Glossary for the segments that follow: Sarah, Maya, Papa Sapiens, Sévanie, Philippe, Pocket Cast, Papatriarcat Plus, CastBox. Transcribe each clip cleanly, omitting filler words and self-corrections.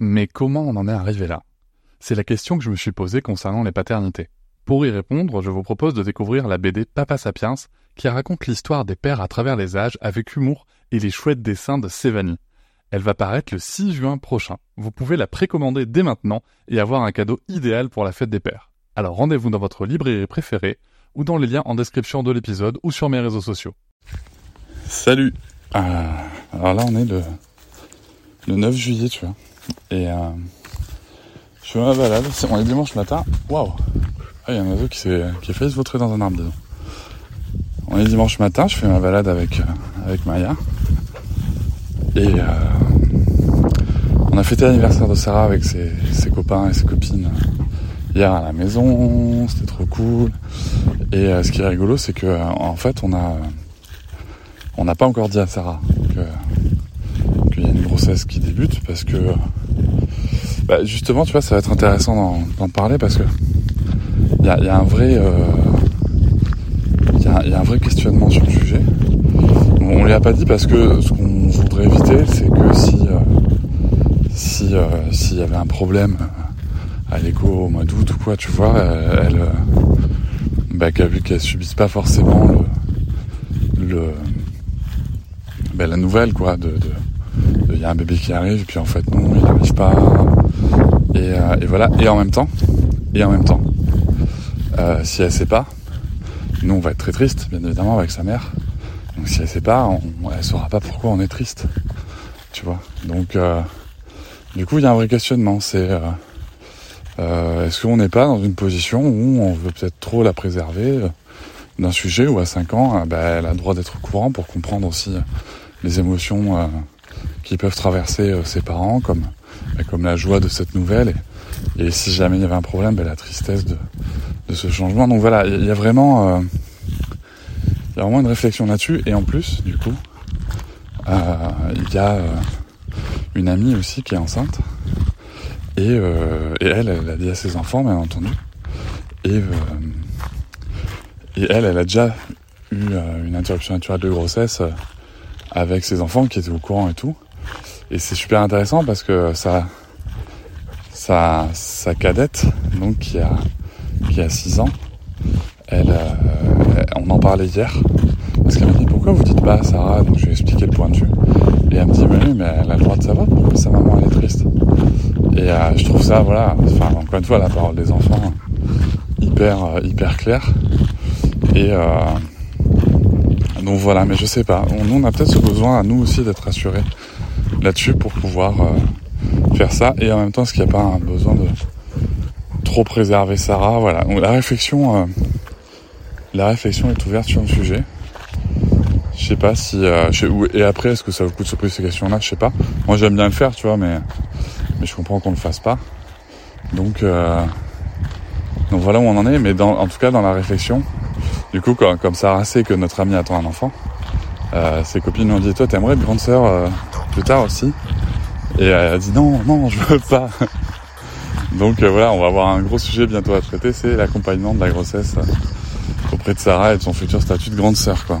Mais comment on en est arrivé là ? C'est la question que je me suis posée concernant les paternités. Pour y répondre, je vous propose de découvrir la BD Papa Sapiens, qui raconte l'histoire des pères à travers les âges avec humour et les chouettes dessins de Sévanie. Elle va paraître le 6 juin prochain. Vous pouvez la précommander dès maintenant et avoir un cadeau idéal pour la fête des pères. Alors rendez-vous dans votre librairie préférée ou dans les liens en description de l'épisode ou sur mes réseaux sociaux. Salut. Alors là on est le 9 juillet, tu vois. Et je suis à ma balade, on est dimanche matin. Waouh. Ah, il y a un oiseau qui a failli se vautrer dans un arbre, disons. On est dimanche matin, je fais ma balade avec Maya. Et on a fêté l'anniversaire de Sarah avec ses copains et ses copines hier à la maison, c'était trop cool. Et ce qui est rigolo, c'est que en fait, on n'a pas encore dit à Sarah qu'il y a une grossesse qui débute, parce que justement, tu vois, ça va être intéressant d'en parler, parce que il y a un vrai questionnement sur le sujet. On lui a pas dit parce que ce qu'on voudrait éviter, c'est que s'il y avait un problème à l'écho au mois d'août ou quoi, tu vois, qu'elle subisse pas forcément la nouvelle, quoi, il y a un bébé qui arrive, puis en fait non, il n'arrive pas, et voilà, et en même temps, si elle sait pas, nous on va être très triste, bien évidemment, avec sa mère. Donc si elle sait pas, elle saura pas pourquoi on est triste, tu vois. Donc du coup il y a un vrai questionnement, c'est est-ce qu'on n'est pas dans une position où on veut peut-être trop la préserver d'un sujet où à 5 ans, elle a le droit d'être au courant pour comprendre aussi les émotions qui peuvent traverser ses parents, comme la joie de cette nouvelle, et si jamais il y avait un problème, la tristesse de ce changement. Donc voilà, il y a vraiment... Il y a vraiment une réflexion là-dessus, et en plus, du coup, il y a une amie aussi qui est enceinte, et elle a dit à ses enfants, bien entendu, et elle a déjà eu une interruption naturelle de grossesse avec ses enfants qui étaient au courant et tout, et c'est super intéressant parce que sa cadette, donc qui a 6 ans, on en parlait hier, parce qu'elle m'a dit pourquoi vous dites pas à Sarah, donc je lui ai expliqué le point de vue, et elle me dit mais elle a le droit de savoir pourquoi sa maman elle est triste. Et je trouve ça, voilà, enfin encore une fois la parole des enfants hyper claire, et donc voilà, mais je sais pas, on a peut-être ce besoin à nous aussi d'être rassurés là-dessus pour pouvoir faire ça, et en même temps est-ce qu'il n'y a pas un besoin de trop préserver Sarah, voilà, donc la réflexion est ouverte sur le sujet. Je sais pas si... et après, est-ce que ça vous coûte se poser ces questions-là ? Je sais pas. Moi, j'aime bien le faire, tu vois, mais je comprends qu'on le fasse pas. Donc voilà où on en est. Mais en tout cas, dans la réflexion, du coup, comme Sarah sait que notre amie attend un enfant, ses copines lui ont dit « Toi, t'aimerais une grande sœur plus tard aussi ?» Et elle a dit « Non, je veux pas. » Donc voilà, on va avoir un gros sujet bientôt à traiter, c'est l'accompagnement de la grossesse auprès de Sarah et de son futur statut de grande sœur, quoi.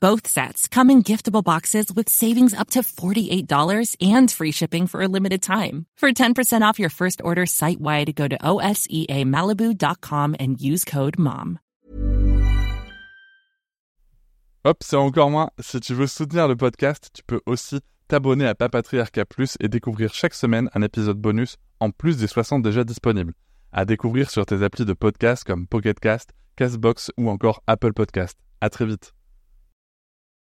Both sets come in giftable boxes with savings up to $48 and free shipping for a limited time. For 10% off your first order site-wide, go to oseamalibu.com and use code MOM. Hop, c'est encore moins. Si tu veux soutenir le podcast, tu peux aussi t'abonner à Papatriarcat Plus et découvrir chaque semaine un épisode bonus en plus des 60 déjà disponibles. À découvrir sur tes applis de podcast comme Pocket Cast, CastBox ou encore Apple Podcast. À très vite.